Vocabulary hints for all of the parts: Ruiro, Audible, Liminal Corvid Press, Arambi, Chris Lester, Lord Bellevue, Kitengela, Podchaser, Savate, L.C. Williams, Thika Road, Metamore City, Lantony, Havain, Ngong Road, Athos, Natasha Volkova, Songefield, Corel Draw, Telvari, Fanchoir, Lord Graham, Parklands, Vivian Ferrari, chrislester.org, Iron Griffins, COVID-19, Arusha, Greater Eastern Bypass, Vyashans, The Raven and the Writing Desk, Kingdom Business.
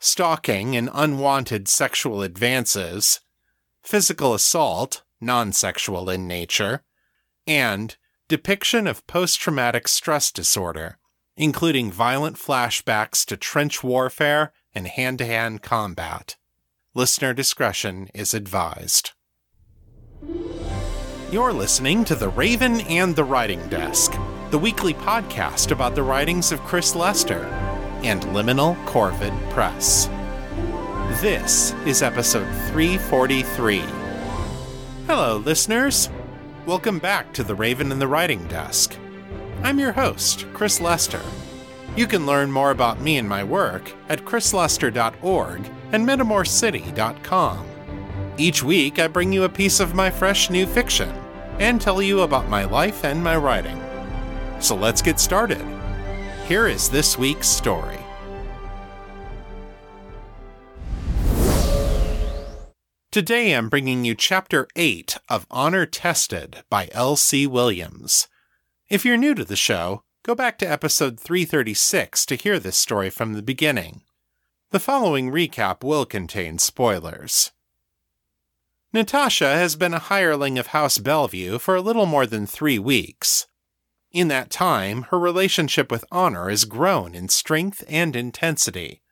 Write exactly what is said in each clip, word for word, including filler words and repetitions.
stalking and unwanted sexual advances, physical assault, non-sexual in nature, and depiction of post-traumatic stress disorder, including violent flashbacks to trench warfare and hand-to-hand combat. Listener discretion is advised. You're listening to The Raven and the Writing Desk, the weekly podcast about the writings of Chris Lester and Liminal Corvid Press. This is episode three forty-three. Hello, listeners. Welcome back to The Raven and the Writing Desk. I'm your host, Chris Lester. You can learn more about me and my work at chris lester dot org and metamore city dot com. Each week, I bring you a piece of my fresh new fiction and tell you about my life and my writing. So let's get started. Here is this week's story. Today I'm bringing you Chapter eight of Honor Tested by L C. Williams. If you're new to the show, go back to episode three thirty-six to hear this story from the beginning. The following recap will contain spoilers. Natasha has been a hireling of House Bellevue for a little more than three weeks. In that time, her relationship with Honor has grown in strength and intensity.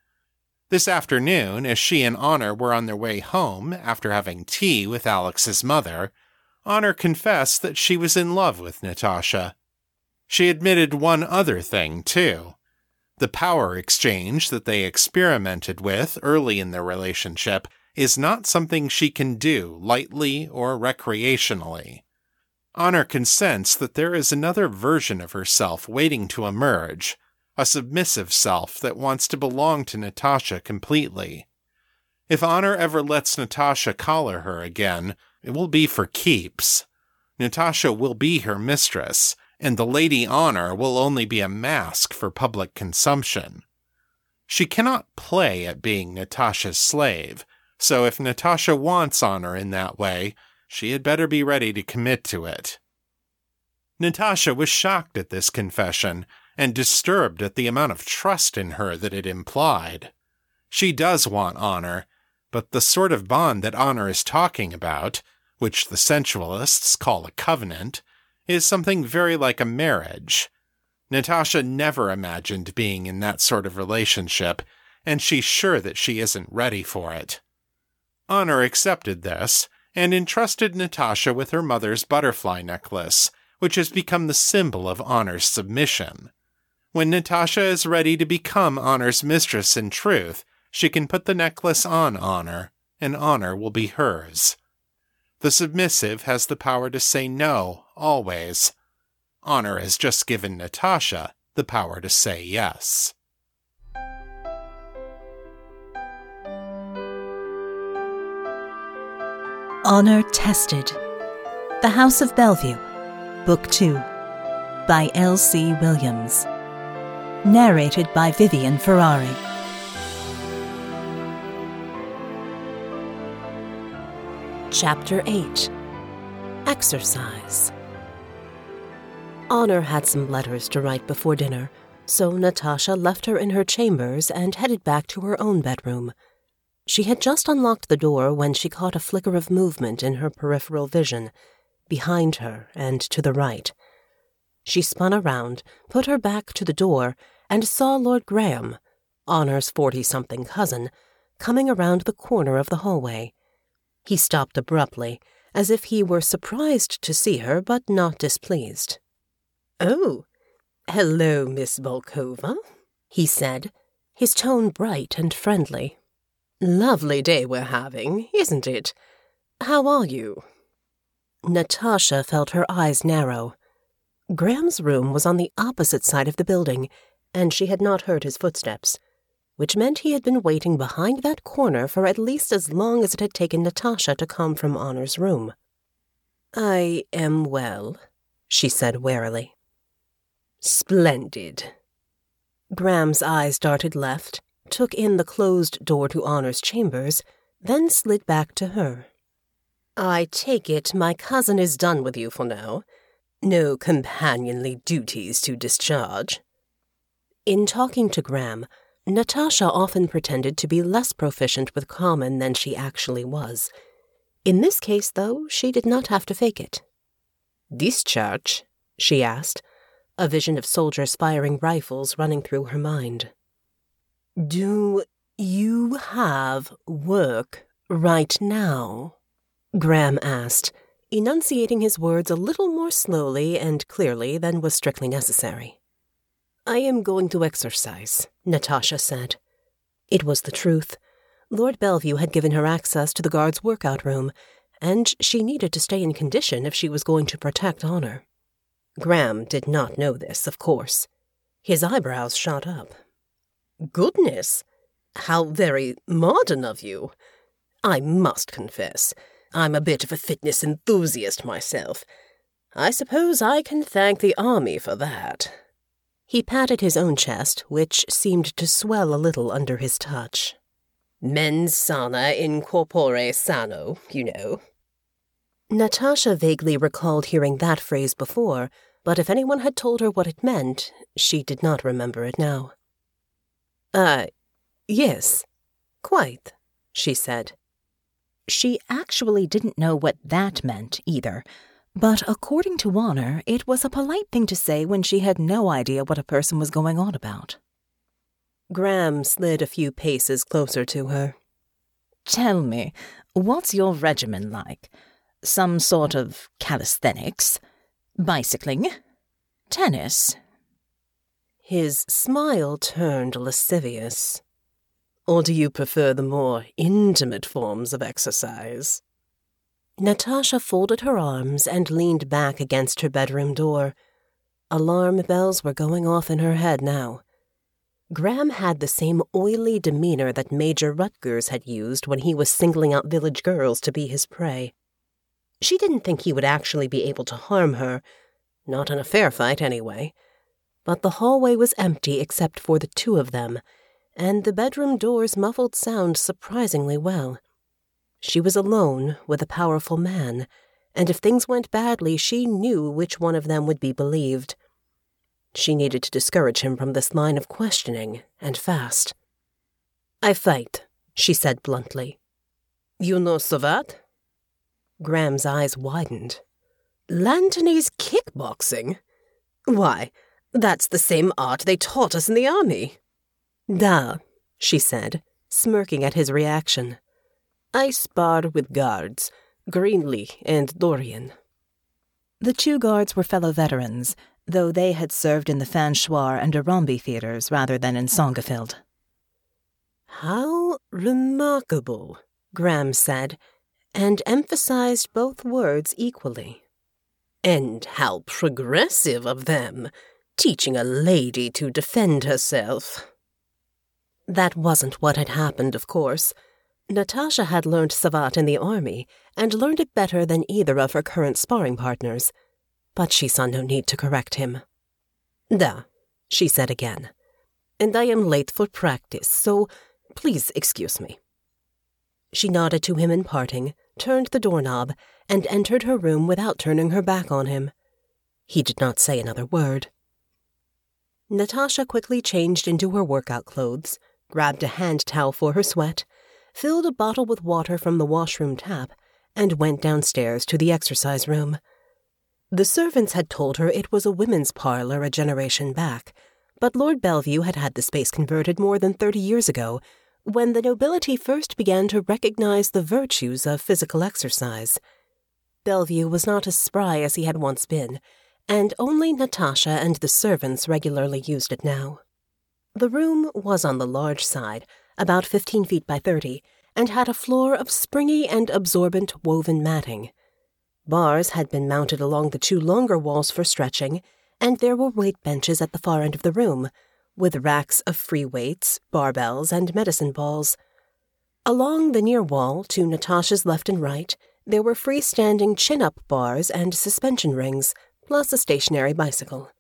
This afternoon, as she and Honor were on their way home after having tea with Alex's mother, Honor confessed that she was in love with Natasha. She admitted one other thing, too. The power exchange that they experimented with early in their relationship is not something she can do lightly or recreationally. Honor consents that there is another version of herself waiting to emerge, a submissive self that wants to belong to Natasha completely. If Honor ever lets Natasha collar her again, it will be for keeps. Natasha will be her mistress, and the Lady Honor will only be a mask for public consumption. She cannot play at being Natasha's slave, so if Natasha wants Honor in that way, she had better be ready to commit to it. Natasha was shocked at this confession, and disturbed at the amount of trust in her that it implied. She does want Honor, but the sort of bond that Honor is talking about, which the sensualists call a covenant, is something very like a marriage. Natasha never imagined being in that sort of relationship, and she's sure that she isn't ready for it. Honor accepted this, and entrusted Natasha with her mother's butterfly necklace, which has become the symbol of Honor's submission. When Natasha is ready to become Honor's mistress in truth, she can put the necklace on Honor, and Honor will be hers. The submissive has the power to say no, always. Honor has just given Natasha the power to say yes. Honor Tested, The House of Bellevue, Book two, by L C. Williams. Narrated by Vivian Ferrari. Chapter eight, Exercise. Honor had some letters to write before dinner, so Natasha left her in her chambers and headed back to her own bedroom. She had just unlocked the door when she caught a flicker of movement in her peripheral vision, behind her and to the right. She spun around, put her back to the door, and saw Lord Graham, Honor's forty-something cousin, coming around the corner of the hallway. He stopped abruptly, as if he were surprised to see her, but not displeased. "Oh, hello, Miss Volkova," he said, his tone bright and friendly. "Lovely day we're having, isn't it? How are you?" Natasha felt her eyes narrow. Graham's room was on the opposite side of the building, and she had not heard his footsteps. which meant he had been waiting behind that corner for at least as long as it had taken Natasha to come from Honor's room. "I am well," she said wearily. "Splendid." Graham's eyes darted left, took in the closed door to Honor's chambers, then slid back to her. "I take it my cousin is done with you for now. No companionly duties to discharge." In talking to Graham, Natasha often pretended to be less proficient with common than she actually was. In this case, though, she did not have to fake it. "Discharge?" she asked, a vision of soldiers firing rifles running through her mind. "Do you have work right now?" Graham asked, enunciating his words a little more slowly and clearly than was strictly necessary. "I am going to exercise," Natasha said. It was the truth. Lord Bellevue had given her access to the guard's workout room, and she needed to stay in condition if she was going to protect Honor. Graham did not know this, of course. His eyebrows shot up. "Goodness! How very modern of you! I must confess, I'm a bit of a fitness enthusiast myself. I suppose I can thank the army for that." He patted his own chest, which seemed to swell a little under his touch. "Mens sana in corpore sano, you know." Natasha vaguely recalled hearing that phrase before, but if anyone had told her what it meant, she did not remember it now. "Ah, uh, yes, quite," she said. She actually didn't know what that meant, either, but according to Honor, it was a polite thing to say when she had no idea what a person was going on about. Graham slid a few paces closer to her. "Tell me, what's your regimen like? Some sort of calisthenics? Bicycling? Tennis?" His smile turned lascivious. "Or do you prefer the more intimate forms of exercise?" Natasha folded her arms and leaned back against her bedroom door. Alarm bells were going off in her head now. Graham had the same oily demeanor that Major Rutgers had used when he was singling out village girls to be his prey. She didn't think he would actually be able to harm her, not in a fair fight anyway. But the hallway was empty except for the two of them, and the bedroom door's muffled sound surprisingly well. She was alone with a powerful man, and if things went badly, she knew which one of them would be believed. She needed to discourage him from this line of questioning, and fast. "I fight," she said bluntly. "You know Savate?" Graham's eyes widened. "Lantony's kickboxing? Why, that's the same art they taught us in the army." "Da," she said, smirking at his reaction. "I sparred with guards, Greenlee and Dorian." The two guards were fellow veterans, though they had served in the Fanchoir and Arambi theaters rather than in Songefield. "How remarkable," Graham said, and emphasized both words equally. "And how progressive of them, teaching a lady to defend herself." That wasn't what had happened, of course. Natasha had learned Savate in the army, and learned it better than either of her current sparring partners. But she saw no need to correct him. "Da," she said again. "And I am late for practice, so please excuse me." She nodded to him in parting, turned the doorknob, and entered her room without turning her back on him. He did not say another word. Natasha quickly changed into her workout clothes, grabbed a hand towel for her sweat, filled a bottle with water from the washroom tap, and went downstairs to the exercise room. The servants had told her it was a women's parlor a generation back, but Lord Bellevue had had the space converted more than thirty years ago, when the nobility first began to recognize the virtues of physical exercise. Bellevue was not as spry as he had once been, and only Natasha and the servants regularly used it now. The room was on the large side, about fifteen feet by thirty, and had a floor of springy and absorbent woven matting. Bars had been mounted along the two longer walls for stretching, and there were weight benches at the far end of the room, with racks of free weights, barbells, and medicine balls. Along the near wall, to Natasha's left and right, there were freestanding chin-up bars and suspension rings, plus a stationary bicycle.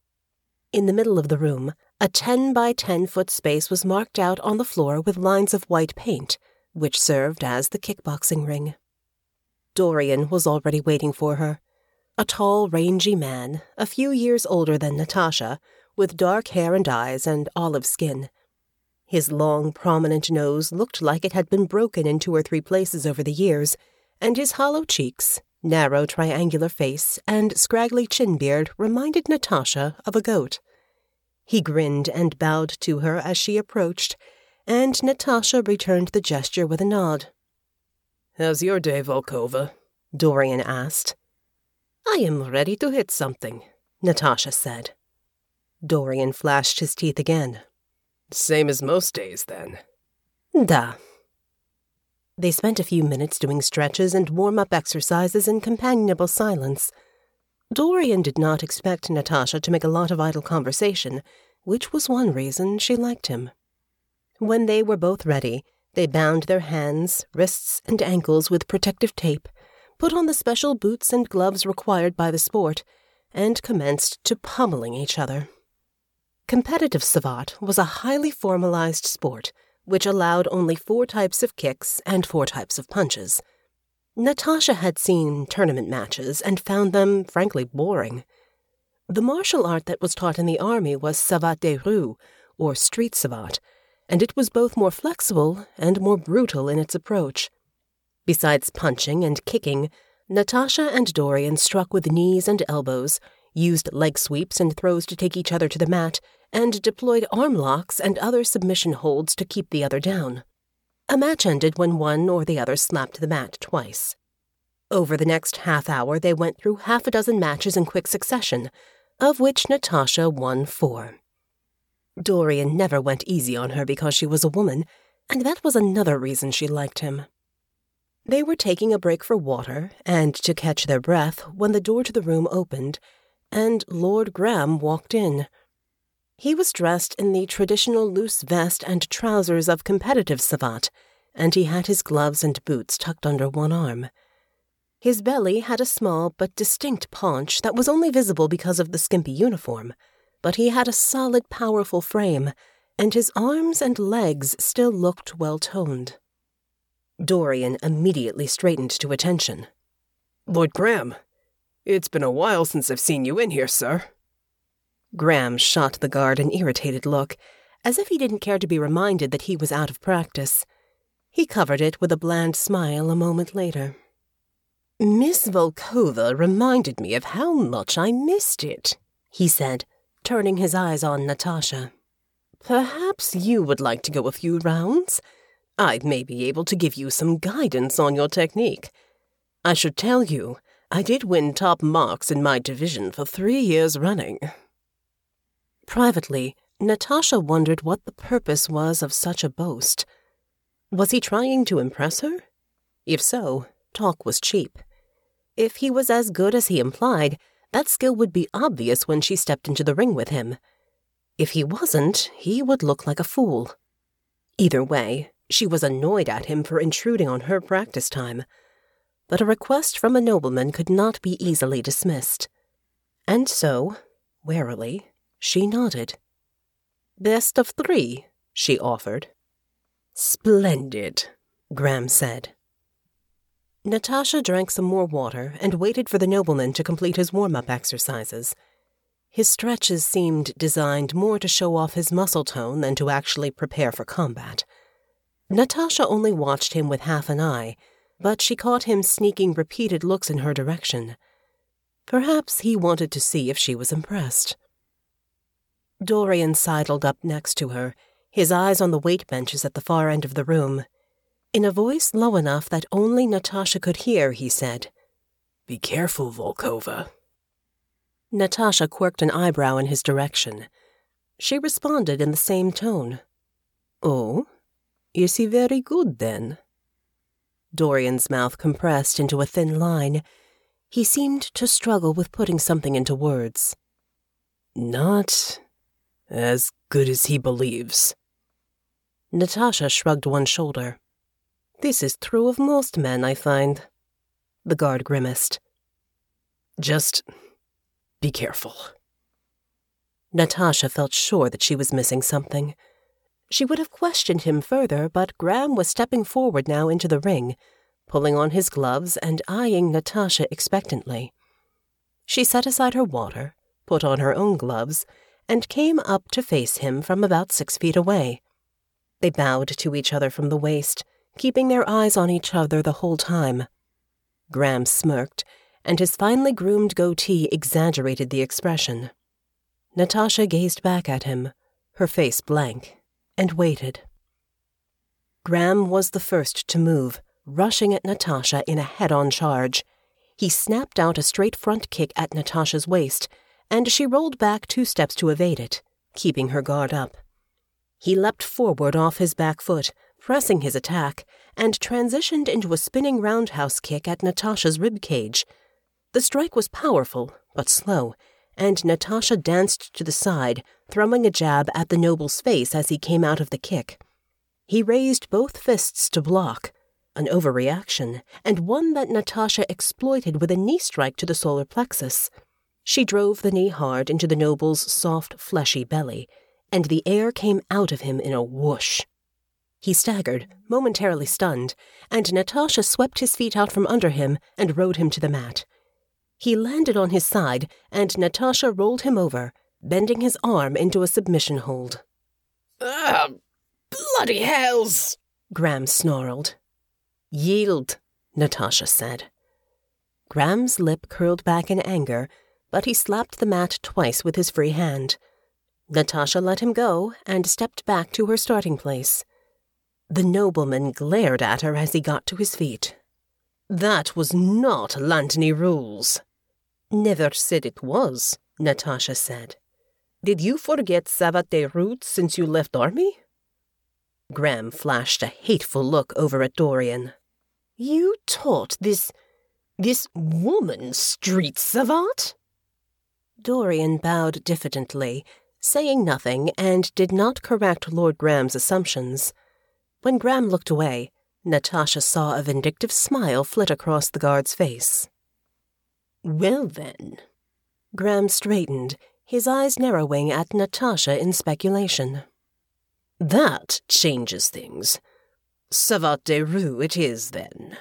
In the middle of the room, a ten by ten foot space was marked out on the floor with lines of white paint, which served as the kickboxing ring. Dorian was already waiting for her. A tall, rangy man, a few years older than Natasha, with dark hair and eyes and olive skin. His long, prominent nose looked like it had been broken in two or three places over the years, and his hollow cheeks, narrow triangular face, and scraggly chin beard reminded Natasha of a goat. He grinned and bowed to her as she approached, and Natasha returned the gesture with a nod. "How's your day, Volkova?" Dorian asked. "I am ready to hit something," Natasha said. Dorian flashed his teeth again. "Same as most days, then." "Da." They spent a few minutes doing stretches and warm-up exercises in companionable silence. Dorian did not expect Natasha to make a lot of idle conversation, which was one reason she liked him. When they were both ready, they bound their hands, wrists, and ankles with protective tape, put on the special boots and gloves required by the sport, and commenced to pummeling each other. Competitive savate was a highly formalized sport, which allowed only four types of kicks and four types of punches. Natasha had seen tournament matches and found them, frankly, boring. The martial art that was taught in the army was savate de rue, or street savate, and it was both more flexible and more brutal in its approach. Besides punching and kicking, Natasha and Dorian struck with knees and elbows, used leg sweeps and throws to take each other to the mat, and deployed arm locks and other submission holds to keep the other down. A match ended when one or the other slapped the mat twice. Over the next half hour, they went through half a dozen matches in quick succession, of which Natasha won four. Dorian never went easy on her because she was a woman, and that was another reason she liked him. They were taking a break for water and to catch their breath when the door to the room opened, and Lord Graham walked in. He was dressed in the traditional loose vest and trousers of competitive savate, and he had his gloves and boots tucked under one arm. His belly had a small but distinct paunch that was only visible because of the skimpy uniform, but he had a solid, powerful frame, and his arms and legs still looked well-toned. Dorian immediately straightened to attention. "Lord Graham, it's been a while since I've seen you in here, sir." Graham shot the guard an irritated look, as if he didn't care to be reminded that he was out of practice. He covered it with a bland smile a moment later. "Miss Volkova reminded me of how much I missed it," he said, turning his eyes on Natasha. "Perhaps you would like to go a few rounds? I may be able to give you some guidance on your technique. I should tell you, I did win top marks in my division for three years running." Privately, Natasha wondered what the purpose was of such a boast. Was he trying to impress her? If so, talk was cheap. If he was as good as he implied, that skill would be obvious when she stepped into the ring with him. If he wasn't, he would look like a fool. Either way, she was annoyed at him for intruding on her practice time. But a request from a nobleman could not be easily dismissed. And so, warily, she nodded. "Best of three," she offered. "Splendid," Graham said. Natasha drank some more water and waited for the nobleman to complete his warm-up exercises. His stretches seemed designed more to show off his muscle tone than to actually prepare for combat. Natasha only watched him with half an eye, but she caught him sneaking repeated looks in her direction. Perhaps he wanted to see if she was impressed. Dorian sidled up next to her, his eyes on the weight benches at the far end of the room. In a voice low enough that only Natasha could hear, he said, "Be careful, Volkova." Natasha quirked an eyebrow in his direction. She responded in the same tone. "Oh, is he very good, then?" Dorian's mouth compressed into a thin line. He seemed to struggle with putting something into words. "Not As good as he believes. Natasha shrugged one shoulder. This is true of most men, I find. The guard grimaced. Just be careful. Natasha felt sure that she was missing something. She would have questioned him further, but Graham was stepping forward now into the ring, pulling on his gloves and eyeing Natasha expectantly. She set aside her water, put on her own gloves, and came up to face him from about six feet away. They bowed to each other from the waist, keeping their eyes on each other the whole time. Graham smirked, and his finely groomed goatee exaggerated the expression. Natasha gazed back at him, her face blank, and waited. Graham was the first to move, rushing at Natasha in a head-on charge. He snapped out a straight front kick at Natasha's waist, and she rolled back two steps to evade it, keeping her guard up. He leapt forward off his back foot, pressing his attack, and transitioned into a spinning roundhouse kick at Natasha's ribcage. The strike was powerful, but slow, and Natasha danced to the side, throwing a jab at the noble's face as he came out of the kick. He raised both fists to block, an overreaction, and one that Natasha exploited with a knee strike to the solar plexus. She drove the knee hard into the noble's soft, fleshy belly, and the air came out of him in a whoosh. He staggered, momentarily stunned, and Natasha swept his feet out from under him and rode him to the mat. He landed on his side, and Natasha rolled him over, bending his arm into a submission hold. Ugh! Bloody hells! Graham snarled. Yield, Natasha said. Graham's lip curled back in anger, but he slapped the mat twice with his free hand. Natasha let him go and stepped back to her starting place. The nobleman glared at her as he got to his feet. That was not Lantany rules. Never said it was, Natasha said. Did you forget Savate roots since you left army? Graham flashed a hateful look over at Dorian. You taught this... this woman street savate? Dorian bowed diffidently, saying nothing and did not correct Lord Graham's assumptions. When Graham looked away, Natasha saw a vindictive smile flit across the guard's face. Well then. Graham straightened, his eyes narrowing at Natasha in speculation. That changes things. Savate de Rue it is then.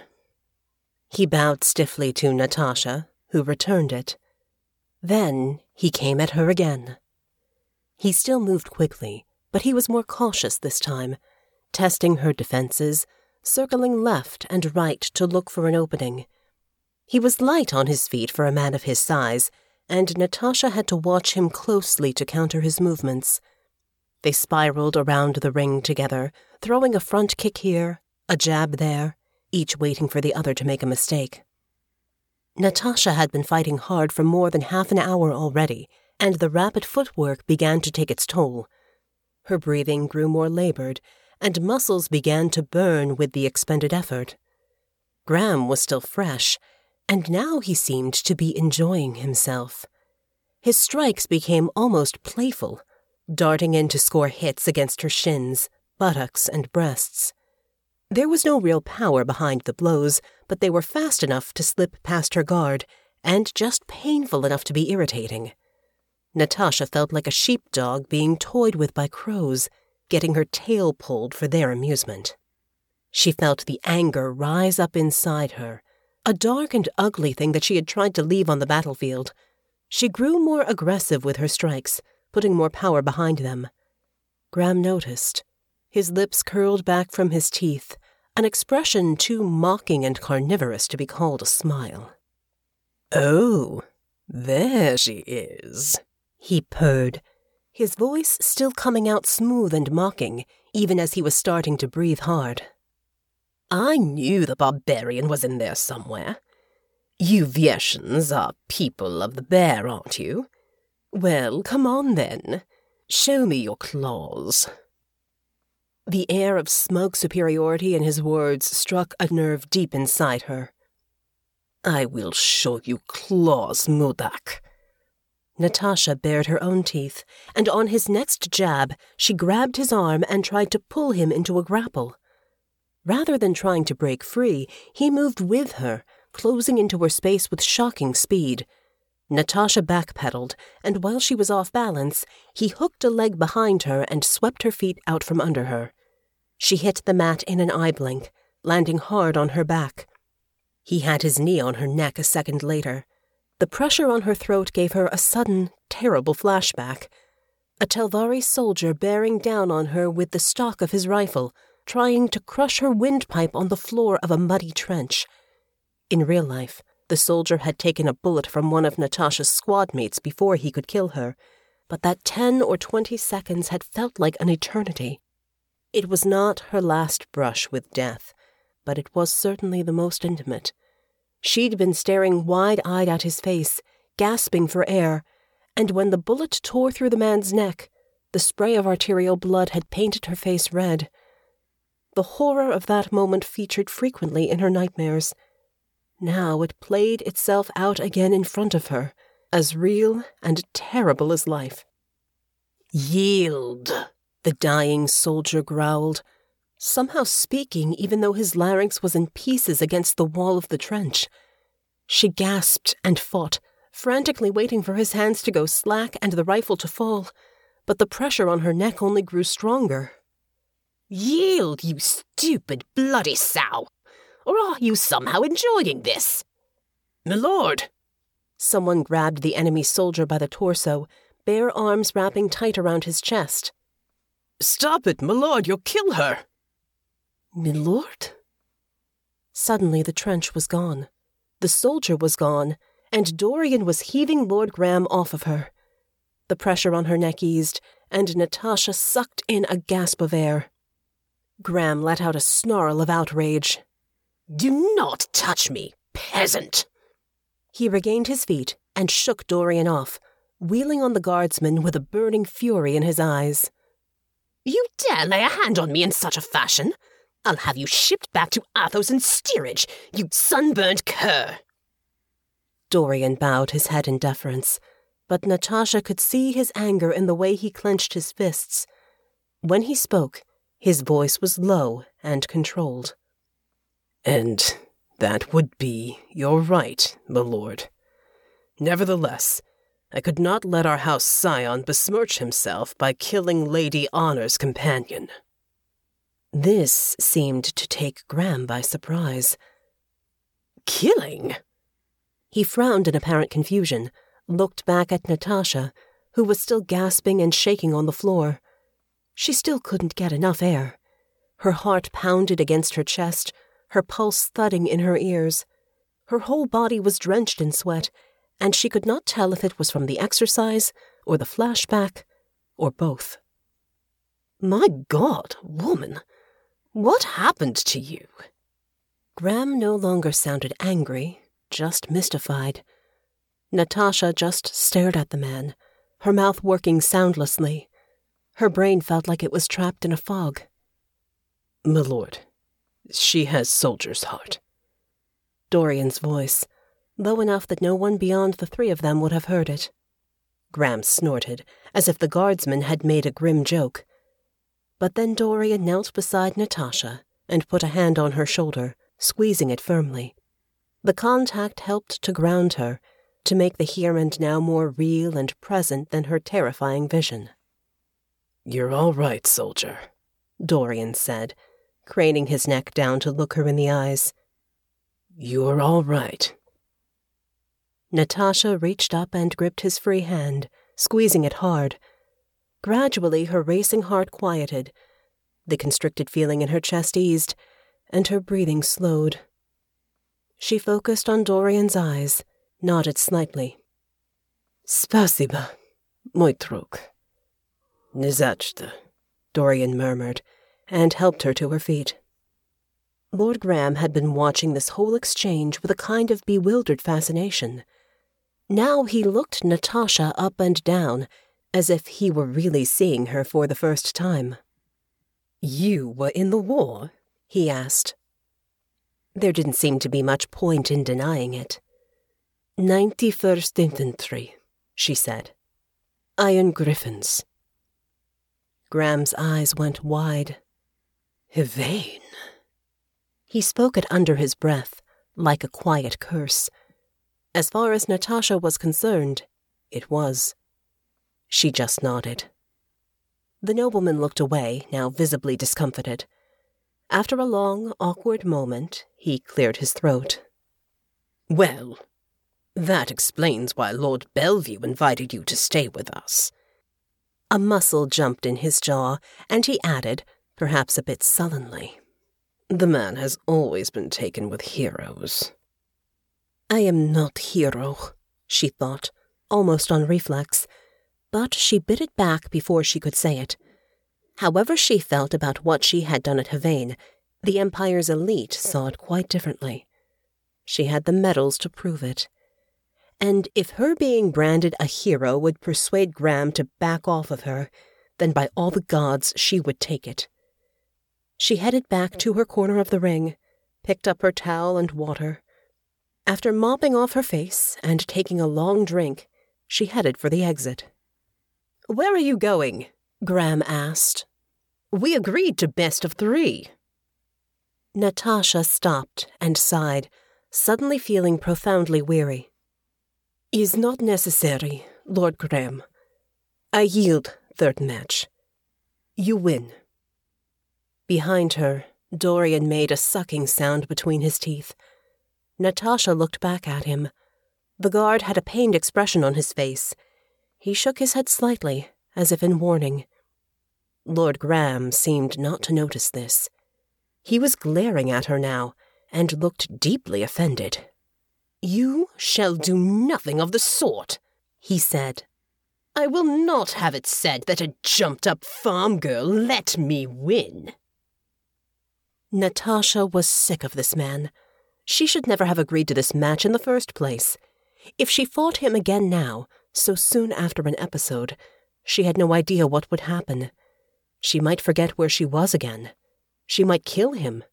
He bowed stiffly to Natasha, who returned it. Then he came at her again. He still moved quickly, but he was more cautious this time, testing her defenses, circling left and right to look for an opening. He was light on his feet for a man of his size, and Natasha had to watch him closely to counter his movements. They spiraled around the ring together, throwing a front kick here, a jab there, each waiting for the other to make a mistake. Natasha had been fighting hard for more than half an hour already, and the rapid footwork began to take its toll. Her breathing grew more labored, and muscles began to burn with the expended effort. Graham was still fresh, and now he seemed to be enjoying himself. His strikes became almost playful, darting in to score hits against her shins, buttocks, and breasts. There was no real power behind the blows, but they were fast enough to slip past her guard, and just painful enough to be irritating. Natasha felt like a sheepdog being toyed with by crows, getting her tail pulled for their amusement. She felt the anger rise up inside her, a dark and ugly thing that she had tried to leave on the battlefield. She grew more aggressive with her strikes, putting more power behind them. Graham noticed. His lips curled back from his teeth, an expression too mocking and carnivorous to be called a smile. Oh, there she is, he purred, his voice still coming out smooth and mocking, even as he was starting to breathe hard. I knew the barbarian was in there somewhere. You Vyashans are people of the bear, aren't you? Well, come on then. Show me your claws. The air of smug superiority in his words struck a nerve deep inside her. I will show you claws, Mudak. Natasha bared her own teeth, and on his next jab, she grabbed his arm and tried to pull him into a grapple. Rather than trying to break free, he moved with her, closing into her space with shocking speed. Natasha backpedaled, and while she was off balance, he hooked a leg behind her and swept her feet out from under her. She hit the mat in an eye blink, landing hard on her back. He had his knee on her neck a second later. The pressure on her throat gave her a sudden, terrible flashback. A Telvari soldier bearing down on her with the stock of his rifle, trying to crush her windpipe on the floor of a muddy trench. In real life, the soldier had taken a bullet from one of Natasha's squad mates before he could kill her, but that ten or twenty seconds had felt like an eternity. It was not her last brush with death, but it was certainly the most intimate. She'd been staring wide-eyed at his face, gasping for air, and when the bullet tore through the man's neck, the spray of arterial blood had painted her face red. The horror of that moment featured frequently in her nightmares. Now it played itself out again in front of her, as real and terrible as life. "Yield," the dying soldier growled, somehow speaking even though his larynx was in pieces against the wall of the trench. She gasped and fought, frantically waiting for his hands to go slack and the rifle to fall, but the pressure on her neck only grew stronger. "Yield, you stupid bloody sow! Or are you somehow enjoying this? Milord!" Someone grabbed the enemy soldier by the torso, bare arms wrapping tight around his chest. "Stop it, milord, you'll kill her!" "Milord?" Suddenly the trench was gone. The soldier was gone, and Dorian was heaving Lord Graham off of her. The pressure on her neck eased, and Natasha sucked in a gasp of air. Graham let out a snarl of outrage. "Do not touch me, peasant!" He regained his feet and shook Dorian off, wheeling on the guardsman with a burning fury in his eyes. "You dare lay a hand on me in such a fashion? I'll have you shipped back to Athos in steerage, you sunburned cur!" Dorian bowed his head in deference, but Natasha could see his anger in the way he clenched his fists. When he spoke, his voice was low and controlled. "And that would be your right, milord. Nevertheless, I could not let our house scion besmirch himself by killing Lady Honor's companion." This seemed to take Graham by surprise. "Killing?" He frowned in apparent confusion, looked back at Natasha, who was still gasping and shaking on the floor. She still couldn't get enough air. Her heart pounded against her chest, her pulse thudding in her ears. Her whole body was drenched in sweat, and she could not tell if it was from the exercise, or the flashback, or both. "My God, woman! What happened to you?" Graham no longer sounded angry, just mystified. Natasha just stared at the man, her mouth working soundlessly. Her brain felt like it was trapped in a fog. "Milord, she has soldier's heart." Dorian's voice, low enough that no one beyond the three of them would have heard it. Graham snorted, as if the guardsman had made a grim joke. But then Dorian knelt beside Natasha and put a hand on her shoulder, squeezing it firmly. The contact helped to ground her, to make the here and now more real and present than her terrifying vision. "You're all right, soldier," Dorian said, craning his neck down to look her in the eyes. "You're all right." Natasha reached up and gripped his free hand, squeezing it hard. Gradually, her racing heart quieted, the constricted feeling in her chest eased, and her breathing slowed. She focused on Dorian's eyes, nodded slightly. "Spasiba, mój drug." "Nizacta," Dorian murmured, and helped her to her feet. Lord Graham had been watching this whole exchange with a kind of bewildered fascination. Now he looked Natasha up and down, as if he were really seeing her for the first time. "You were in the war?" he asked. There didn't seem to be much point in denying it. "Ninety-first Infantry," she said. Iron Griffins. Graham's eyes went wide. Havain. He spoke it under his breath, like a quiet curse. As far as Natasha was concerned, it was. She just nodded. The nobleman looked away, now visibly discomfited. After a long, awkward moment, he cleared his throat. Well, that explains why Lord Bellevue invited you to stay with us. A muscle jumped in his jaw, and he added, perhaps a bit sullenly, The man has always been taken with heroes. I am not hero, she thought, almost on reflex, but she bit it back before she could say it. However she felt about what she had done at Havain, the Empire's elite saw it quite differently. She had the medals to prove it. And if her being branded a hero would persuade Graham to back off of her, then by all the gods she would take it. She headed back to her corner of the ring, picked up her towel and water. After mopping off her face and taking a long drink, she headed for the exit. Where are you going? Graham asked. We agreed to best of three. Natasha stopped and sighed, suddenly feeling profoundly weary. Is not necessary, Lord Graham. I yield third match. You win. Behind her, Dorian made a sucking sound between his teeth. Natasha looked back at him. The guard had a pained expression on his face. He shook his head slightly, as if in warning. Lord Graham seemed not to notice this. He was glaring at her now, and looked deeply offended. You shall do nothing of the sort, he said. I will not have it said that a jumped-up farm girl let me win. Natasha was sick of this man. She should never have agreed to this match in the first place. If she fought him again now, so soon after an episode, she had no idea what would happen. She might forget where she was again. She might kill him.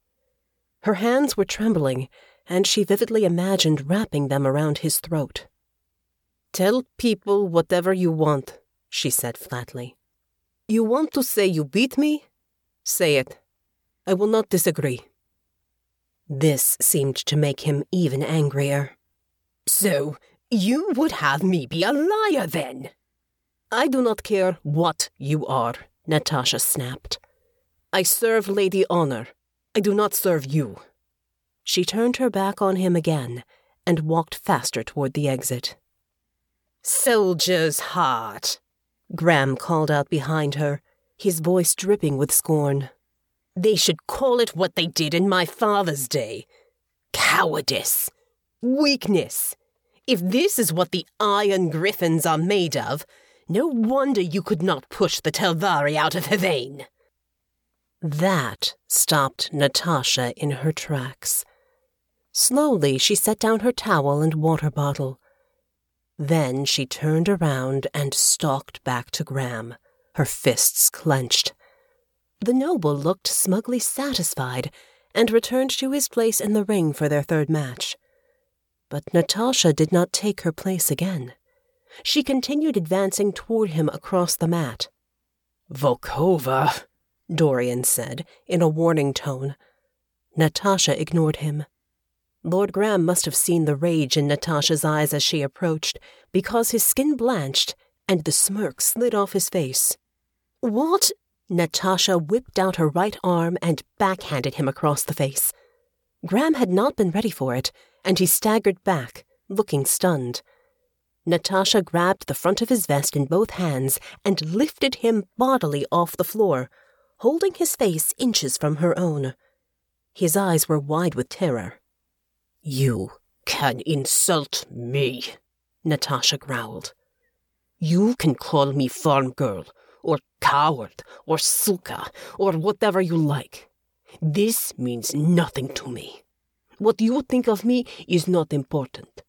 Her hands were trembling, and she vividly imagined wrapping them around his throat. Tell people whatever you want, she said flatly. You want to say you beat me? Say it. I will not disagree. This seemed to make him even angrier. So, you would have me be a liar then? I do not care what you are, Natasha snapped. I serve Lady Honor. I do not serve you. She turned her back on him again and walked faster toward the exit. Soldier's heart, Graham called out behind her, his voice dripping with scorn. They should call it what they did in my father's day. Cowardice. Weakness. If this is what the Iron Griffins are made of, no wonder you could not push the Telvari out of Havain. That stopped Natasha in her tracks. Slowly, she set down her towel and water bottle. Then she turned around and stalked back to Graham, her fists clenched. The noble looked smugly satisfied and returned to his place in the ring for their third match. But Natasha did not take her place again. She continued advancing toward him across the mat. Volkova, Dorian said, in a warning tone. Natasha ignored him. Lord Graham must have seen the rage in Natasha's eyes as she approached, because his skin blanched and the smirk slid off his face. What? Natasha whipped out her right arm and backhanded him across the face. Graham had not been ready for it, and he staggered back, looking stunned. Natasha grabbed the front of his vest in both hands and lifted him bodily off the floor, holding his face inches from her own. His eyes were wide with terror. You can insult me, Natasha growled. You can call me farm girl, or coward, or suka, or whatever you like. This means nothing to me. What you think of me is not important.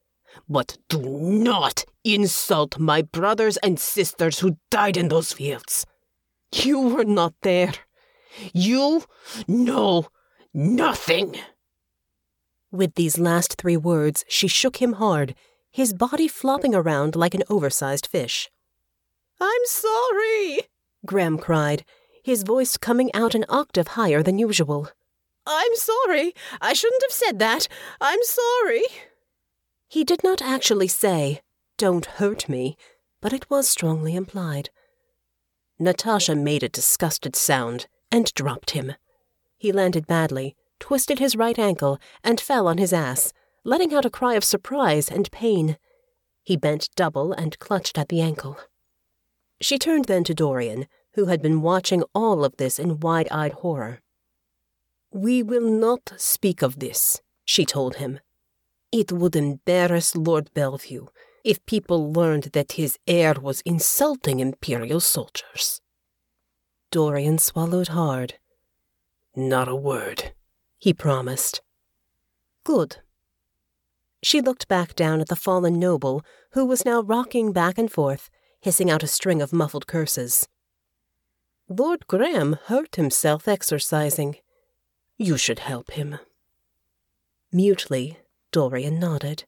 But do not insult my brothers and sisters who died in those fields. You were not there. You know nothing. With these last three words, she shook him hard, his body flopping around like an oversized fish. "I'm sorry," Graham cried, his voice coming out an octave higher than usual. "I'm sorry. I shouldn't have said that. I'm sorry." He did not actually say, "Don't hurt me," but it was strongly implied. Natasha made a disgusted sound and dropped him. He landed badly, twisted his right ankle, and fell on his ass, letting out a cry of surprise and pain. He bent double and clutched at the ankle. She turned then to Dorian, who had been watching all of this in wide-eyed horror. "We will not speak of this," she told him. "It would embarrass Lord Bellevue if people learned that his heir was insulting Imperial soldiers." Dorian swallowed hard. "Not a word," he promised. "Good." She looked back down at the fallen noble, who was now rocking back and forth, hissing out a string of muffled curses. "Lord Graham hurt himself exercising. You should help him." Mutely, Dorian nodded.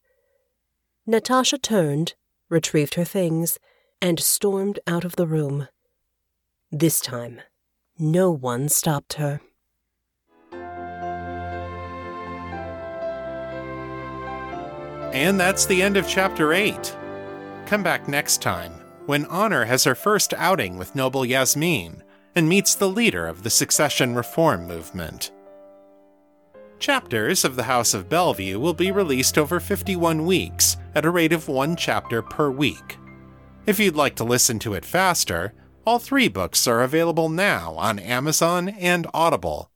Natasha turned, retrieved her things, and stormed out of the room. This time, no one stopped her. And that's the end of Chapter eight. Come back next time, when Honor has her first outing with Noble Yasmin and meets the leader of the Succession Reform Movement. Chapters of the House of Bellevue will be released over fifty-one weeks at a rate of one chapter per week. If you'd like to listen to it faster, all three books are available now on Amazon and Audible.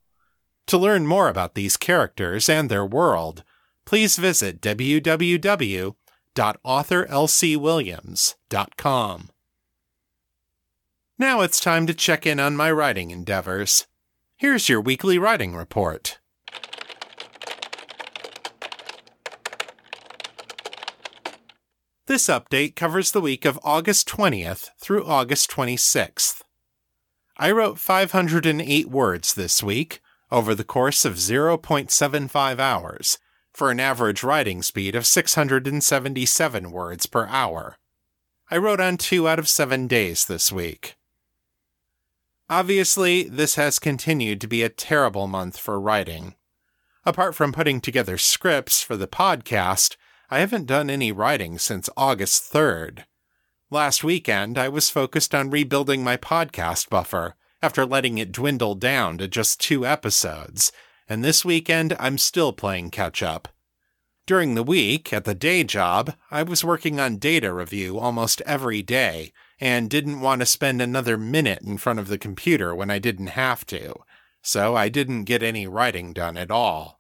To learn more about these characters and their world, please visit w w w dot author l c williams dot com. Now it's time to check in on my writing endeavors. Here's your weekly writing report. This update covers the week of August twentieth through August twenty-sixth. I wrote five hundred eight words this week, over the course of zero point seven five hours, for an average writing speed of six hundred seventy-seven words per hour. I wrote on two out of seven days this week. Obviously, this has continued to be a terrible month for writing. Apart from putting together scripts for the podcast, I haven't done any writing since August third. Last weekend, I was focused on rebuilding my podcast buffer after letting it dwindle down to just two episodes, and this weekend I'm still playing catch-up. During the week, at the day job, I was working on data review almost every day and didn't want to spend another minute in front of the computer when I didn't have to, so I didn't get any writing done at all.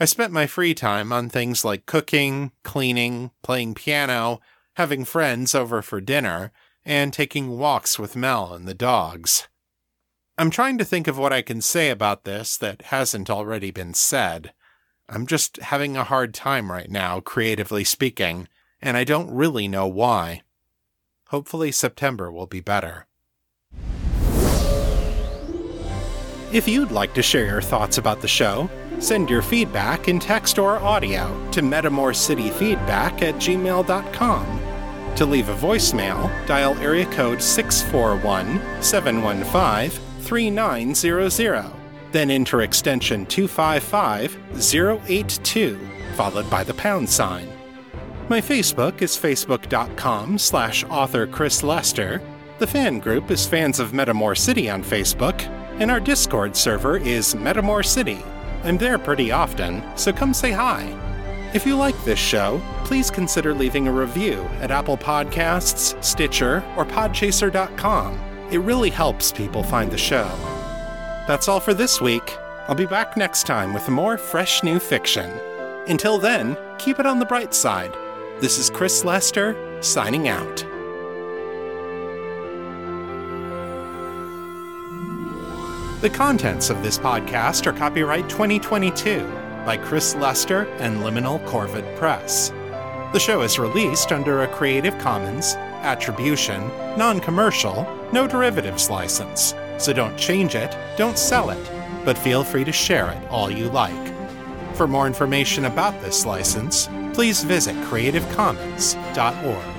I spent my free time on things like cooking, cleaning, playing piano, having friends over for dinner, and taking walks with Mel and the dogs. I'm trying to think of what I can say about this that hasn't already been said. I'm just having a hard time right now, creatively speaking, and I don't really know why. Hopefully September will be better. If you'd like to share your thoughts about the show, send your feedback in text or audio to metamore city feedback at gmail dot com. To leave a voicemail, dial area code six four one, seven one five, three nine zero zero, then enter extension two five five, zero eight two, followed by the pound sign. My Facebook is facebook dot com slash author Chris Lester. The fan group is Fans of Metamore City on Facebook, and our Discord server is Metamore City. I'm there pretty often, so come say hi. If you like this show, please consider leaving a review at Apple Podcasts, Stitcher, or podchaser dot com. It really helps people find the show. That's all for this week. I'll be back next time with more fresh new fiction. Until then, keep it on the bright side. This is Chris Lester, signing out. The contents of this podcast are copyright twenty twenty-two by Chris Lester and Liminal Corvid Press. The show is released under a Creative Commons, Attribution, Non-Commercial, No Derivatives license, so don't change it, don't sell it, but feel free to share it all you like. For more information about this license, please visit creative commons dot org.